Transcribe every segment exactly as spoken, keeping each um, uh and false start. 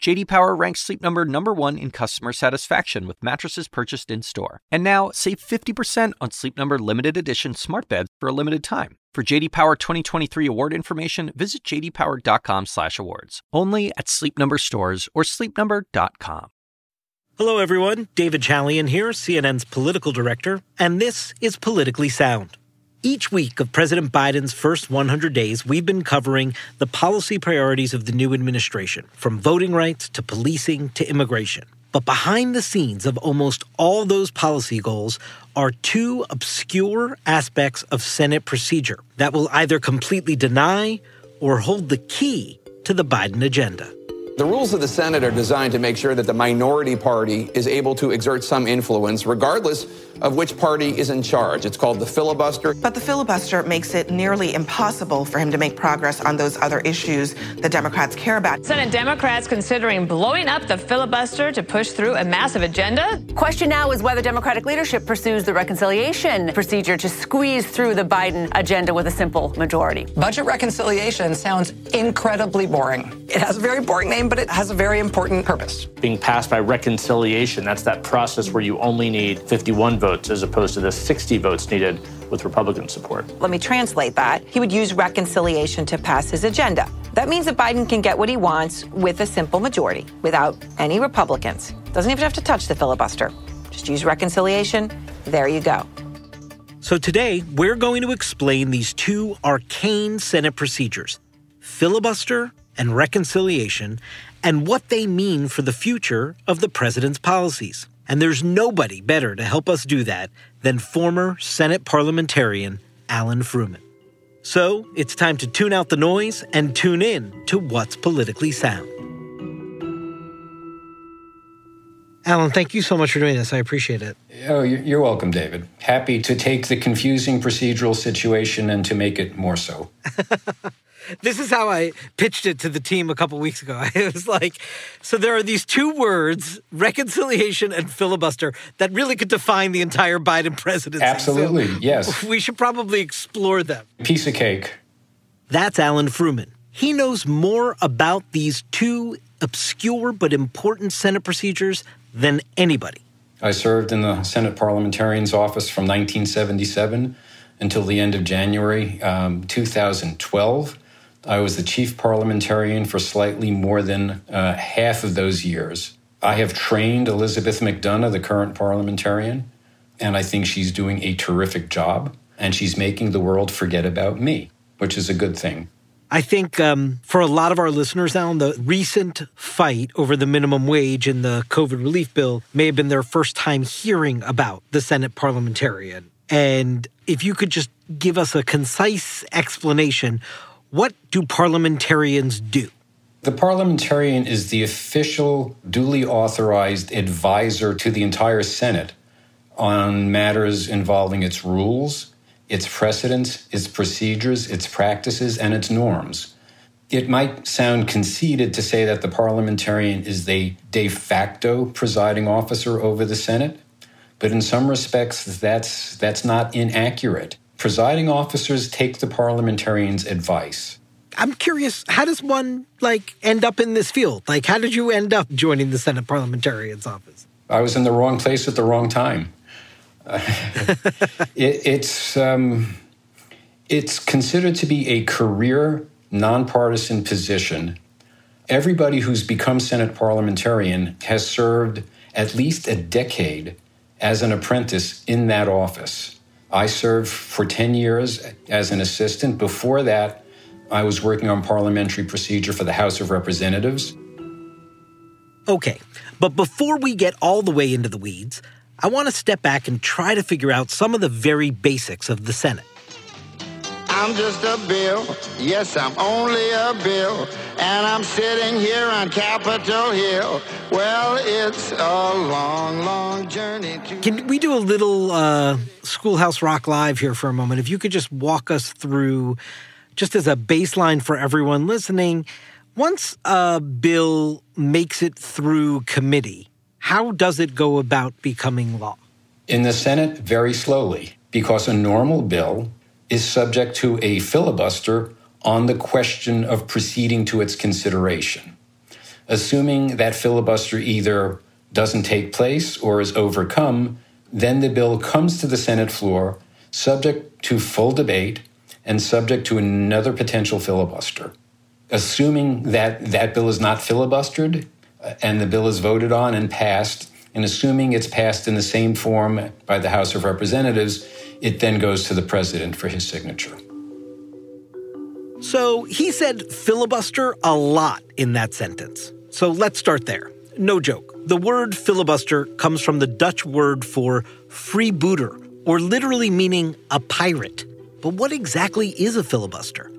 J D Power ranks Sleep Number number one in customer satisfaction with mattresses purchased in-store. And now, save fifty percent on Sleep Number limited edition smart beds for a limited time. For J D Power twenty twenty-three award information, visit j d power dot com slash awards. Only at Sleep Number stores or sleep number dot com. Hello, everyone. David Chalian here, C N N's political director, and this is Politically Sound. Each week of President Biden's first one hundred days, we've been covering the policy priorities of the new administration, from voting rights to policing to immigration. But behind the scenes of almost all those policy goals are two obscure aspects of Senate procedure that will either completely deny or hold the key to the Biden agenda. The rules of the Senate are designed to make sure that the minority party is able to exert some influence, regardless of which party is in charge. It's called the filibuster. But the filibuster makes it nearly impossible for him to make progress on those other issues that Democrats care about. Senate Democrats considering blowing up the filibuster to push through a massive agenda. Question now is whether Democratic leadership pursues the reconciliation procedure to squeeze through the Biden agenda with a simple majority. Budget reconciliation sounds incredibly boring. It has a very boring name, but it has a very important purpose. Being passed by reconciliation, that's that process where you only need fifty-one votes. votes as opposed to the sixty votes needed with Republican support. Let me translate that. He would use reconciliation to pass his agenda. That means that Biden can get what he wants with a simple majority, without any Republicans. Doesn't even have to touch the filibuster. Just use reconciliation. There you go. So today, we're going to explain these two arcane Senate procedures, filibuster and reconciliation, and what they mean for the future of the president's policies. And there's nobody better to help us do that than former Senate parliamentarian Alan Frumin. So it's time to tune out the noise and tune in to what's politically sound. Alan, thank you so much for doing this. I appreciate it. Oh, you're welcome, David. Happy to take the confusing procedural situation and to make it more so. This is how I pitched it to the team a couple weeks ago. It was like, so there are these two words, reconciliation and filibuster, that really could define the entire Biden presidency. Absolutely, so yes. We should probably explore them. Piece of cake. That's Alan Frumin. He knows more about these two obscure but important Senate procedures than anybody. I served in the Senate parliamentarian's office from nineteen seventy-seven until the end of January um, two thousand twelve. I was the chief parliamentarian for slightly more than uh, half of those years. I have trained Elizabeth McDonough, the current parliamentarian, and I think she's doing a terrific job, and she's making the world forget about me, which is a good thing. I think um, for a lot of our listeners, Alan, the recent fight over the minimum wage in the COVID relief bill may have been their first time hearing about the Senate parliamentarian. And if you could just give us a concise explanation, what do parliamentarians do? The parliamentarian is the official, duly authorized advisor to the entire Senate on matters involving its rules, its precedents, its procedures, its practices, and its norms. It might sound conceited to say that the parliamentarian is the de facto presiding officer over the Senate, but in some respects, that's, that's not inaccurate. Presiding officers take the parliamentarian's advice. I'm curious, how does one, like, end up in this field? Like, how did you end up joining the Senate parliamentarian's office? I was in the wrong place at the wrong time. Uh, it, it's, um, it's considered to be a career, nonpartisan position. Everybody who's become Senate parliamentarian has served at least a decade as an apprentice in that office. I served for ten years as an assistant. Before that, I was working on parliamentary procedure for the House of Representatives. Okay, but before we get all the way into the weeds, I want to step back and try to figure out some of the very basics of the Senate. I'm just a bill. Yes, I'm only a bill. And I'm sitting here on Capitol Hill. Well, it's a long, long journey to... Can we do a little uh, Schoolhouse Rock Live here for a moment? If you could just walk us through, just as a baseline for everyone listening, Once a bill makes it through committee, how does it go about becoming law? In the Senate, very slowly, because a normal bill is subject to a filibuster on the question of proceeding to its consideration. Assuming that filibuster either doesn't take place or is overcome, then the bill comes to the Senate floor, subject to full debate and subject to another potential filibuster. Assuming that that bill is not filibustered and the bill is voted on and passed, and assuming it's passed in the same form by the House of Representatives, it then goes to the president for his signature. So he said filibuster a lot in that sentence. So let's start there. No joke. The word filibuster comes from the Dutch word for freebooter, or literally meaning a pirate. But what exactly is a filibuster?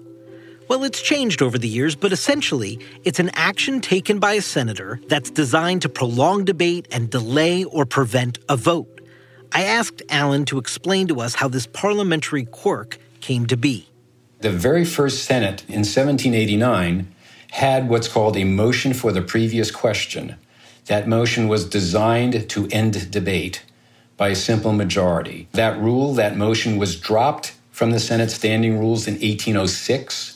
Well, it's changed over the years, but essentially, it's an action taken by a senator that's designed to prolong debate and delay or prevent a vote. I asked Alan to explain to us how this parliamentary quirk came to be. The very first Senate in seventeen eighty-nine had what's called a motion for the previous question. That motion was designed to end debate by a simple majority. That rule, that motion, was dropped from the Senate standing rules in eighteen oh six.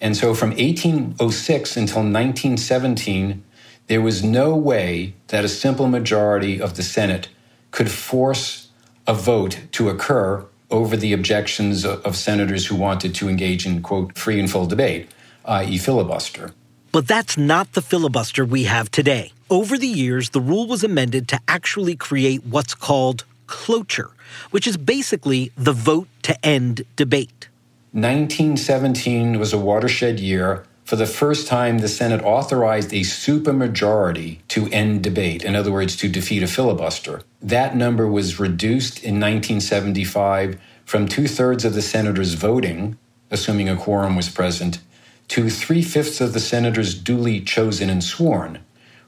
And so from eighteen oh six until nineteen seventeen, there was no way that a simple majority of the Senate could force a vote to occur over the objections of senators who wanted to engage in, quote, free and full debate, that is filibuster. But that's not the filibuster we have today. Over the years, the rule was amended to actually create what's called cloture, which is basically the vote to end debate. nineteen seventeen was a watershed year. For the first time, the Senate authorized a supermajority to end debate, in other words, to defeat a filibuster. That number was reduced in nineteen seventy-five from two-thirds of the senators voting, assuming a quorum was present, to three-fifths of the senators duly chosen and sworn,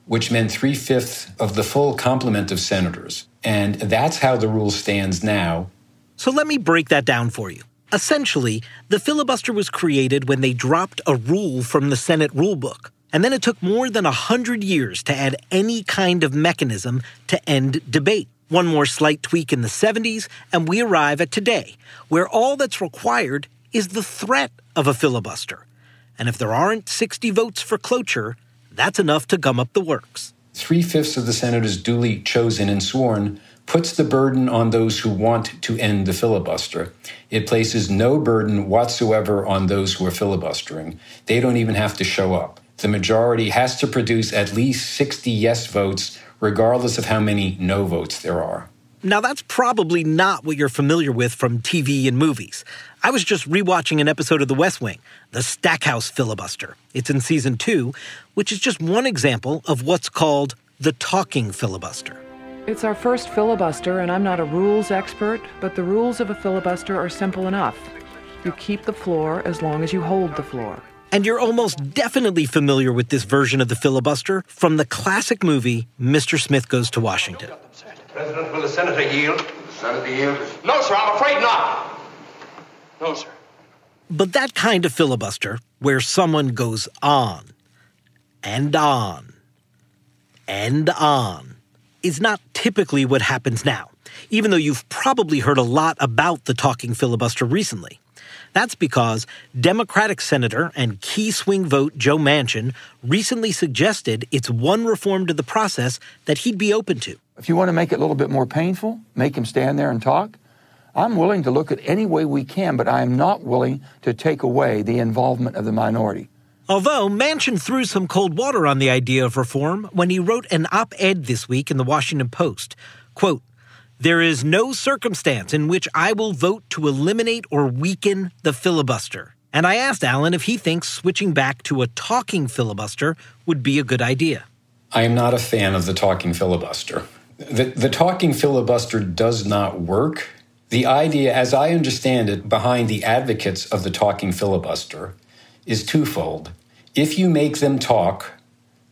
which meant three-fifths of the full complement of senators. And that's how the rule stands now. So let me break that down for you. Essentially, the filibuster was created when they dropped a rule from the Senate rulebook, and then it took more than one hundred years to add any kind of mechanism to end debate. One more slight tweak in the seventies, and we arrive at today, where all that's required is the threat of a filibuster. And if there aren't sixty votes for cloture, that's enough to gum up the works. Three-fifths of the senators duly chosen and sworn puts the burden on those who want to end the filibuster. It places no burden whatsoever on those who are filibustering. They don't even have to show up. The majority has to produce at least sixty yes votes, regardless of how many no votes there are. Now, that's probably not what you're familiar with from T V and movies. I was just rewatching an episode of The West Wing, The Stackhouse Filibuster. It's in season two, which is just one example of what's called the talking filibuster. It's our first filibuster, and I'm not a rules expert, but the rules of a filibuster are simple enough. You keep the floor as long as you hold the floor. And you're almost definitely familiar with this version of the filibuster from the classic movie, Mister Smith Goes to Washington. President, will the senator yield? Will the senator yield? No, sir, I'm afraid not. No, sir. But that kind of filibuster, where someone goes on and on and on, is not typically what happens now, even though you've probably heard a lot about the talking filibuster recently. That's because Democratic Senator and key swing vote Joe Manchin recently suggested it's one reform to the process that he'd be open to. If you want to make it a little bit more painful, make him stand there and talk. I'm willing to look at any way we can, but I am not willing to take away the involvement of the minority. Although Manchin threw some cold water on the idea of reform when he wrote an op-ed this week in The Washington Post. Quote, "There is no circumstance in which I will vote to eliminate or weaken the filibuster." And I asked Alan if he thinks switching back to a talking filibuster would be a good idea. I am not a fan of the talking filibuster. The, the talking filibuster does not work. The idea, as I understand it, behind the advocates of the talking filibuster is twofold. If you make them talk,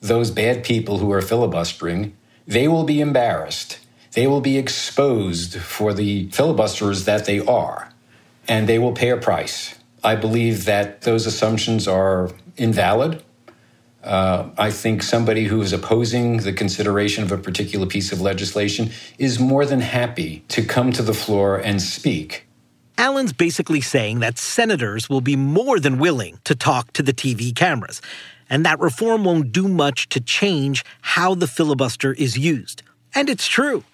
those bad people who are filibustering, they will be embarrassed. They will be exposed for the filibusterers that they are, and they will pay a price. I believe that those assumptions are invalid. Uh, I think somebody who is opposing the consideration of a particular piece of legislation is more than happy to come to the floor and speak. Alan's basically saying that senators will be more than willing to talk to the T V cameras, and that reform won't do much to change how the filibuster is used. And it's true.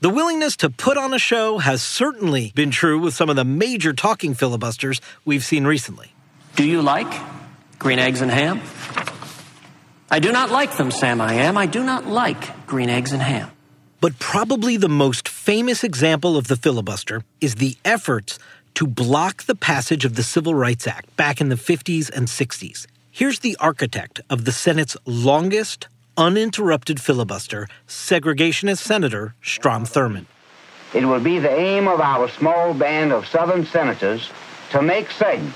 The willingness to put on a show has certainly been true with some of the major talking filibusters we've seen recently. Do you like green eggs and ham? I do not like them, Sam I am. I do not like green eggs and ham. But probably the most famous example of the filibuster is the efforts to block the passage of the Civil Rights Act back in the fifties and sixties. Here's the architect of the Senate's longest, uninterrupted filibuster, segregationist Senator Strom Thurmond. It will be the aim of our small band of Southern senators to make certain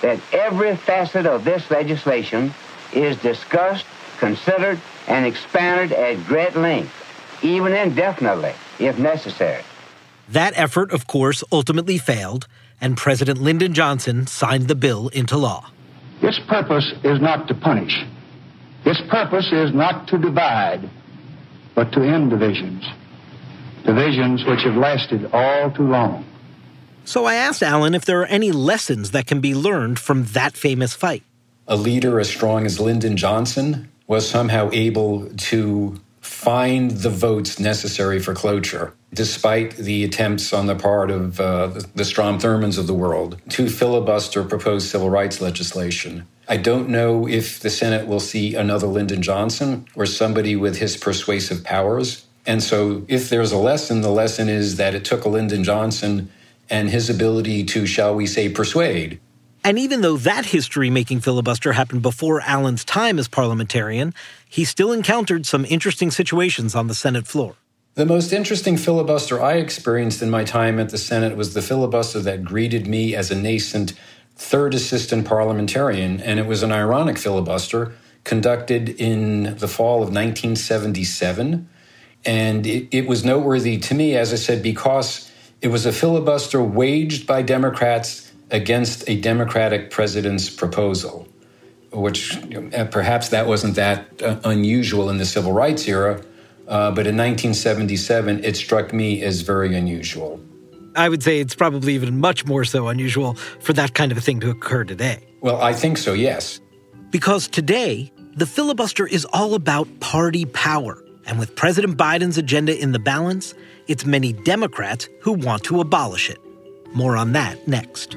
that every facet of this legislation is discussed, considered, and expanded at great length, even indefinitely, if necessary. That effort, of course, ultimately failed, and President Lyndon Johnson signed the bill into law. Its purpose is not to punish. Its purpose is not to divide, but to end divisions. Divisions which have lasted all too long. So I asked Alan if there are any lessons that can be learned from that famous fight. A leader as strong as Lyndon Johnson was somehow able to find the votes necessary for cloture, despite the attempts on the part of uh, the Strom Thurmonds of the world to filibuster proposed civil rights legislation. I don't know if the Senate will see another Lyndon Johnson or somebody with his persuasive powers. And so if there's a lesson, the lesson is that it took a Lyndon Johnson and his ability to, shall we say, persuade. And even though that history-making filibuster happened before Alan's time as parliamentarian, he still encountered some interesting situations on the Senate floor. The most interesting filibuster I experienced in my time at the Senate was the filibuster that greeted me as a nascent third assistant parliamentarian, and it was an ironic filibuster conducted in the fall of nineteen seventy-seven. And it, it was noteworthy to me, as I said, because it was a filibuster waged by Democrats against a Democratic president's proposal, which perhaps that wasn't that uh, unusual in the civil rights era, uh, but in nineteen seventy-seven, it struck me as very unusual. I would say it's probably even much more so unusual for that kind of a thing to occur today. Well, I think so, yes. Because today, the filibuster is all about party power. And with President Biden's agenda in the balance, it's many Democrats who want to abolish it. More on that next.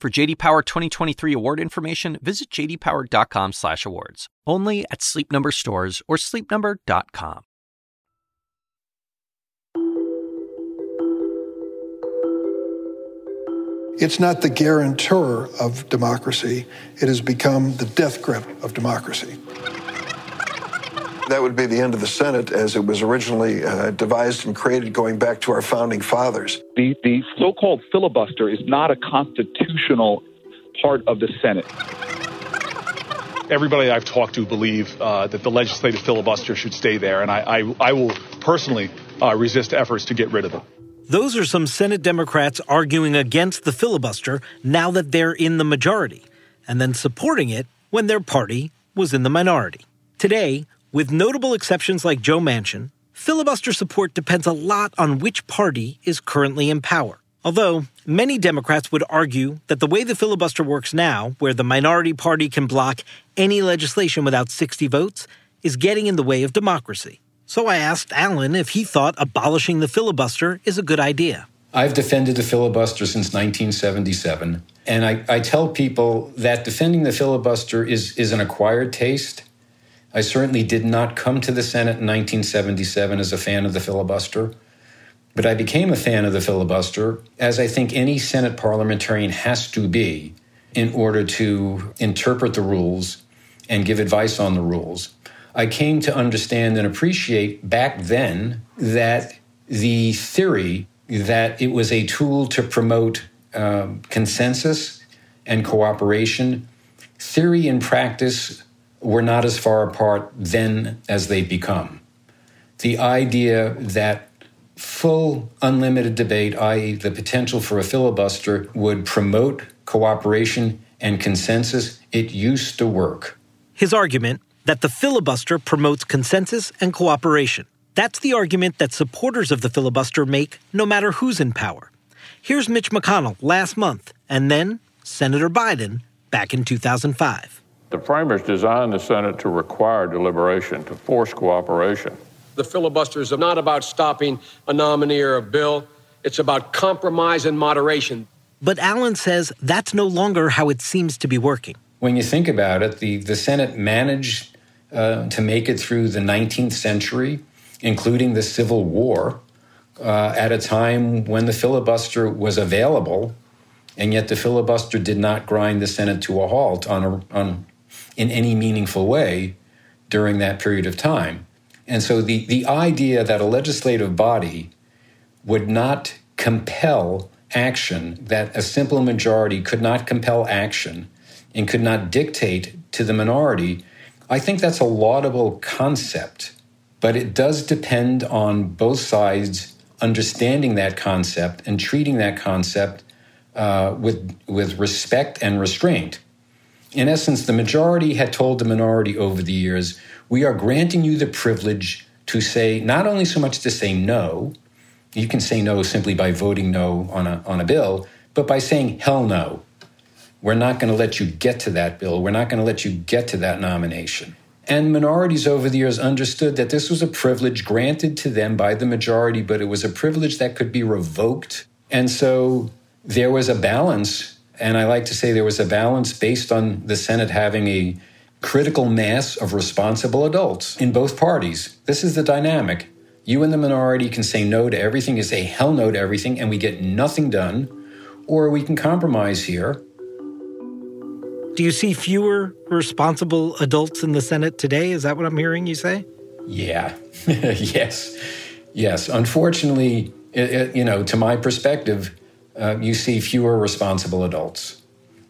For J D Power twenty twenty-three award information, visit j d power dot com slash awards. Only at Sleep Number stores or sleep number dot com. It's not the guarantor of democracy. It has become the death grip of democracy. That would be the end of the Senate as it was originally uh, devised and created, going back to our founding fathers. The, the so-called filibuster is not a constitutional part of the Senate. Everybody I've talked to believe uh, that the legislative filibuster should stay there, and I, I, I will personally uh, resist efforts to get rid of it. Those are some Senate Democrats arguing against the filibuster now that they're in the majority, and then supporting it when their party was in the minority. Today, with notable exceptions like Joe Manchin, filibuster support depends a lot on which party is currently in power. Although, many Democrats would argue that the way the filibuster works now, where the minority party can block any legislation without sixty votes, is getting in the way of democracy. So I asked Alan if he thought abolishing the filibuster is a good idea. I've defended the filibuster since nineteen seventy-seven, and I, I tell people that defending the filibuster is, is an acquired taste. I certainly did not come to the Senate in nineteen seventy-seven as a fan of the filibuster, but I became a fan of the filibuster, as I think any Senate parliamentarian has to be in order to interpret the rules and give advice on the rules. I came to understand and appreciate back then that the theory that it was a tool to promote um, consensus and cooperation. Theory and practice were not as far apart then as they've become. The idea that full, unlimited debate, that is the potential for a filibuster, would promote cooperation and consensus, it used to work. His argument that the filibuster promotes consensus and cooperation. That's the argument that supporters of the filibuster make no matter who's in power. Here's Mitch McConnell last month, and then Senator Biden back in two thousand five. The framers designed the Senate to require deliberation, to force cooperation. The filibuster is not about stopping a nominee or a bill. It's about compromise and moderation. But Allen says that's no longer how it seems to be working. When you think about it, the, the Senate managed uh, to make it through the nineteenth century, including the Civil War, uh, at a time when the filibuster was available, and yet the filibuster did not grind the Senate to a halt on a, on, in any meaningful way during that period of time. And so the, the idea that a legislative body would not compel action, that a simple majority could not compel action and could not dictate to the minority, I think that's a laudable concept. But it does depend on both sides understanding that concept and treating that concept uh, with, with respect and restraint. In essence, the majority had told the minority over the years, we are granting you the privilege to say, not only so much to say no, you can say no simply by voting no on a, on a bill, but by saying, hell no, we're not going to let you get to that bill. We're not going to let you get to that nomination. And minorities over the years understood that this was a privilege granted to them by the majority, but it was a privilege that could be revoked. And so there was a balance, and I like to say there was a balance based on the Senate having a critical mass of responsible adults in both parties. This is the dynamic. You and the minority can say no to everything, you say hell no to everything, and we get nothing done, or we can compromise here. Do you see fewer responsible adults in the Senate today? Is that what I'm hearing you say? Yeah. Yes. Yes. Unfortunately, it, it, you know, to my perspective, uh, you see fewer responsible adults.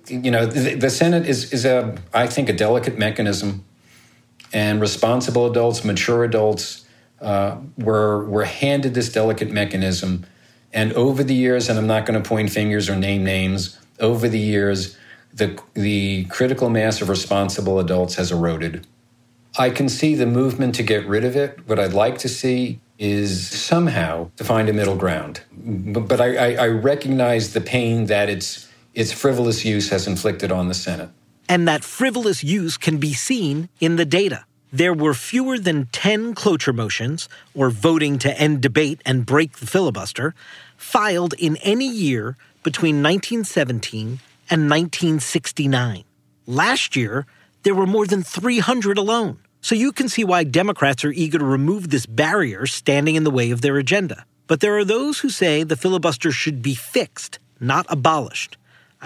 You know, the, the Senate is, is a, I think, a delicate mechanism. And responsible adults, mature adults, uh, were were handed this delicate mechanism. And over the years, and I'm not going to point fingers or name names, over the years, The, the critical mass of responsible adults has eroded. I can see the movement to get rid of it. What I'd like to see is somehow to find a middle ground. But, but I, I, I recognize the pain that its, its frivolous use has inflicted on the Senate. And that frivolous use can be seen in the data. There were fewer than ten cloture motions, or voting to end debate and break the filibuster, filed in any year between nineteen seventeen and nineteen sixty-nine. Last year, there were more than three hundred alone. So you can see why Democrats are eager to remove this barrier standing in the way of their agenda. But there are those who say the filibuster should be fixed, not abolished.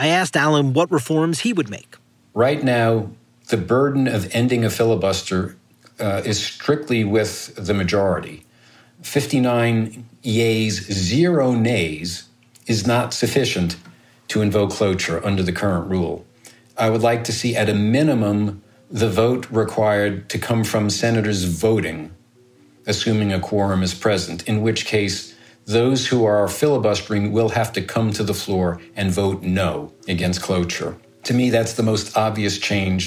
I asked Alan what reforms he would make. Right now, the burden of ending a filibuster uh, is strictly with the majority. fifty-nine yeas, zero nays is not sufficient to invoke cloture under the current rule. I would like to see, at a minimum, the vote required to come from senators voting, assuming a quorum is present, in which case those who are filibustering will have to come to the floor and vote no against cloture. To me, that's the most obvious change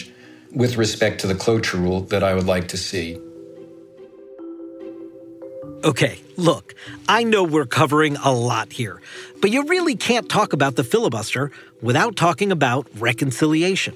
with respect to the cloture rule that I would like to see. Okay, look, I know we're covering a lot here, but you really can't talk about the filibuster without talking about reconciliation.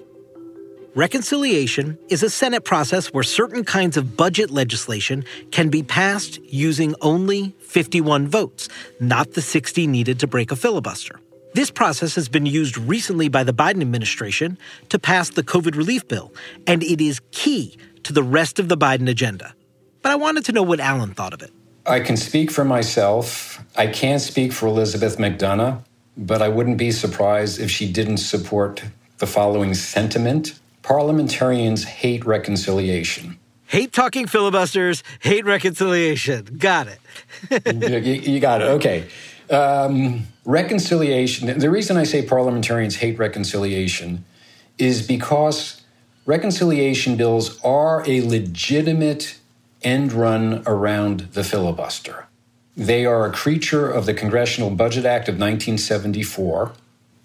Reconciliation is a Senate process where certain kinds of budget legislation can be passed using only fifty-one votes, not the sixty needed to break a filibuster. This process has been used recently by the Biden administration to pass the COVID relief bill, and it is key to the rest of the Biden agenda. But I wanted to know what Alan thought of it. I can speak for myself. I can't speak for Elizabeth McDonough, but I wouldn't be surprised if she didn't support the following sentiment. Parliamentarians hate reconciliation. Hate talking filibusters, hate reconciliation. Got it. you, you got it. Okay. Um, reconciliation. The reason I say parliamentarians hate reconciliation is because reconciliation bills are a legitimate end run around the filibuster. They are a creature of the Congressional Budget Act of nineteen seventy-four.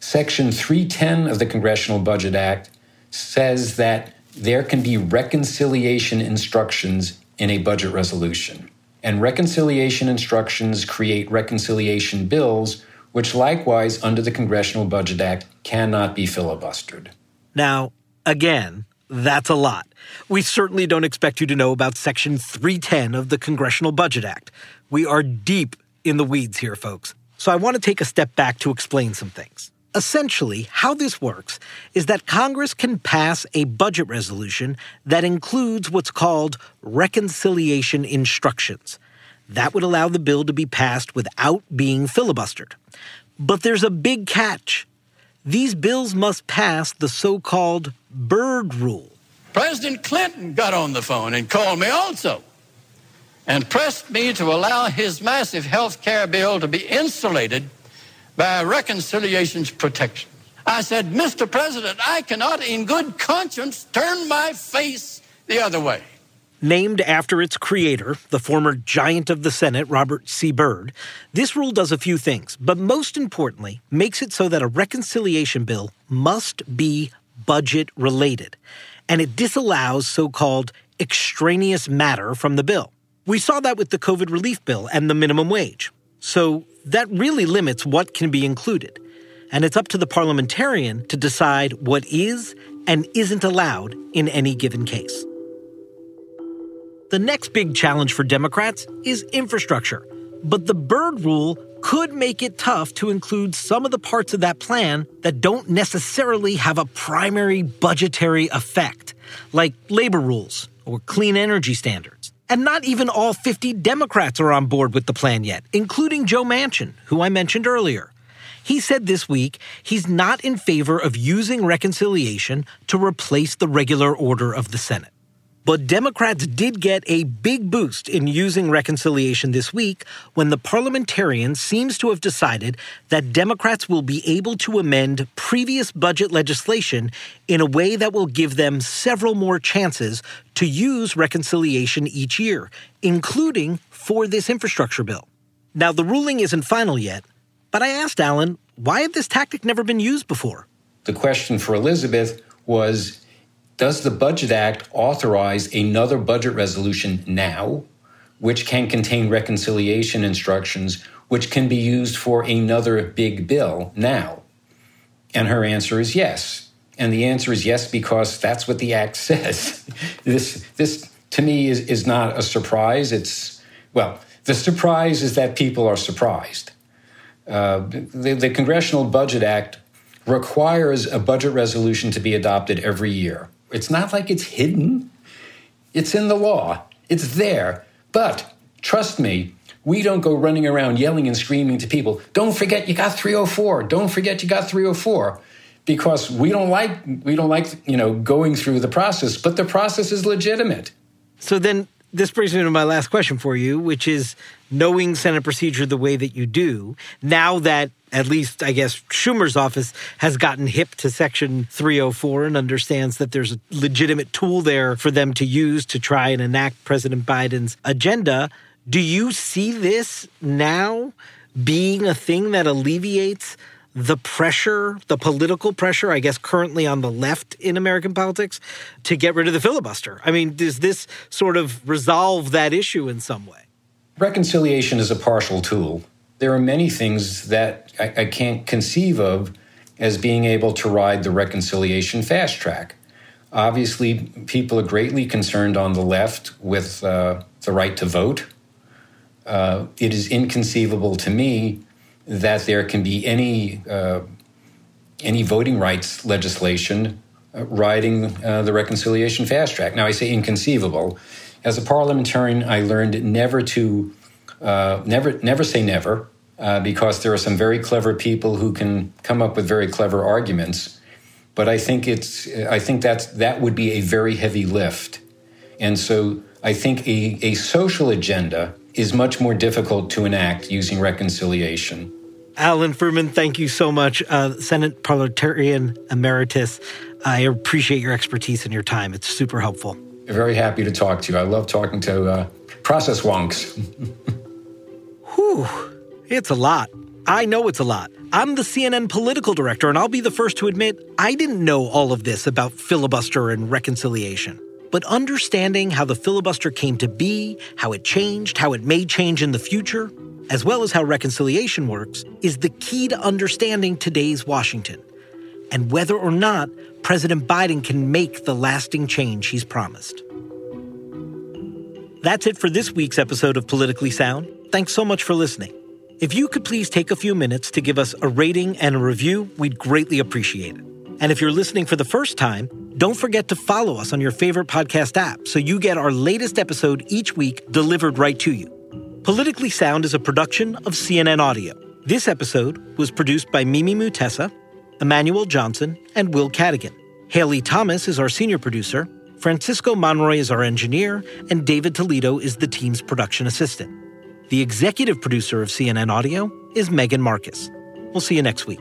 Section three ten of the Congressional Budget Act says that there can be reconciliation instructions in a budget resolution. And reconciliation instructions create reconciliation bills, which likewise, under the Congressional Budget Act, cannot be filibustered. Now, again, that's a lot. We certainly don't expect you to know about Section three ten of the Congressional Budget Act. We are deep in the weeds here, folks. So I want to take a step back to explain some things. Essentially, how this works is that Congress can pass a budget resolution that includes what's called reconciliation instructions. That would allow the bill to be passed without being filibustered. But there's a big catch. These bills must pass the so-called Byrd Rule. President Clinton got on the phone and called me also and pressed me to allow his massive health care bill to be insulated by reconciliation's protection. I said, Mister President, I cannot in good conscience turn my face the other way. Named after its creator, the former giant of the Senate, Robert C. Byrd, this rule does a few things, but most importantly, makes it so that a reconciliation bill must be budget-related, and it disallows so-called extraneous matter from the bill. We saw that with the COVID relief bill and the minimum wage. So that really limits what can be included. And it's up to the parliamentarian to decide what is and isn't allowed in any given case. The next big challenge for Democrats is infrastructure. But the Byrd Rule could make it tough to include some of the parts of that plan that don't necessarily have a primary budgetary effect, like labor rules or clean energy standards. And not even all fifty Democrats are on board with the plan yet, including Joe Manchin, who I mentioned earlier. He said this week he's not in favor of using reconciliation to replace the regular order of the Senate. But Democrats did get a big boost in using reconciliation this week when the parliamentarian seems to have decided that Democrats will be able to amend previous budget legislation in a way that will give them several more chances to use reconciliation each year, including for this infrastructure bill. Now, the ruling isn't final yet, but I asked Alan, why had this tactic never been used before? The question for Elizabeth was, does the Budget Act authorize another budget resolution now, which can contain reconciliation instructions, which can be used for another big bill now? And her answer is yes. And the answer is yes, because that's what the Act says. This, this to me, is, is not a surprise. It's, well, the surprise is that people are surprised. Uh, the, the Congressional Budget Act requires a budget resolution to be adopted every year. It's not like it's hidden. It's in the law. It's there. But trust me, we don't go running around yelling and screaming to people, don't forget you got three oh four. Don't forget you got three oh four. Because we don't like, we don't like, you know, going through the process. But the process is legitimate. So then this brings me to my last question for you, which is, knowing Senate procedure the way that you do, now that at least, I guess, Schumer's office has gotten hip to Section three oh four and understands that there's a legitimate tool there for them to use to try and enact President Biden's agenda, do you see this now being a thing that alleviates the pressure, the political pressure, I guess, currently on the left in American politics, to get rid of the filibuster? I mean, does this sort of resolve that issue in some way? Reconciliation is a partial tool. There are many things that I, I can't conceive of as being able to ride the reconciliation fast track. Obviously, people are greatly concerned on the left with uh, the right to vote. Uh, it is inconceivable to me that there can be any uh, any voting rights legislation uh, riding uh, the reconciliation fast track. Now, I say inconceivable. As a parliamentarian, I learned never to uh, never never say never, uh, because there are some very clever people who can come up with very clever arguments. But I think it's I think that's that would be a very heavy lift. And so I think a, a social agenda is much more difficult to enact using reconciliation. Alan Frumin, thank you so much. Uh, Senate Parliamentarian Emeritus, I appreciate your expertise and your time. It's super helpful. Very happy to talk to you. I love talking to uh, process wonks. Whew, it's a lot. I know it's a lot. I'm the C N N political director, and I'll be the first to admit I didn't know all of this about filibuster and reconciliation. But understanding how the filibuster came to be, how it changed, how it may change in the future, as well as how reconciliation works, is the key to understanding today's Washington and whether or not President Biden can make the lasting change he's promised. That's it for this week's episode of Politically Sound. Thanks so much for listening. If you could please take a few minutes to give us a rating and a review, we'd greatly appreciate it. And if you're listening for the first time, don't forget to follow us on your favorite podcast app so you get our latest episode each week delivered right to you. Politically Sound is a production of C N N Audio. This episode was produced by Mimi Mutesa, Emmanuel Johnson, and Will Cadigan. Haley Thomas is our senior producer, Francisco Monroy is our engineer, and David Toledo is the team's production assistant. The executive producer of C N N Audio is Megan Marcus. We'll see you next week.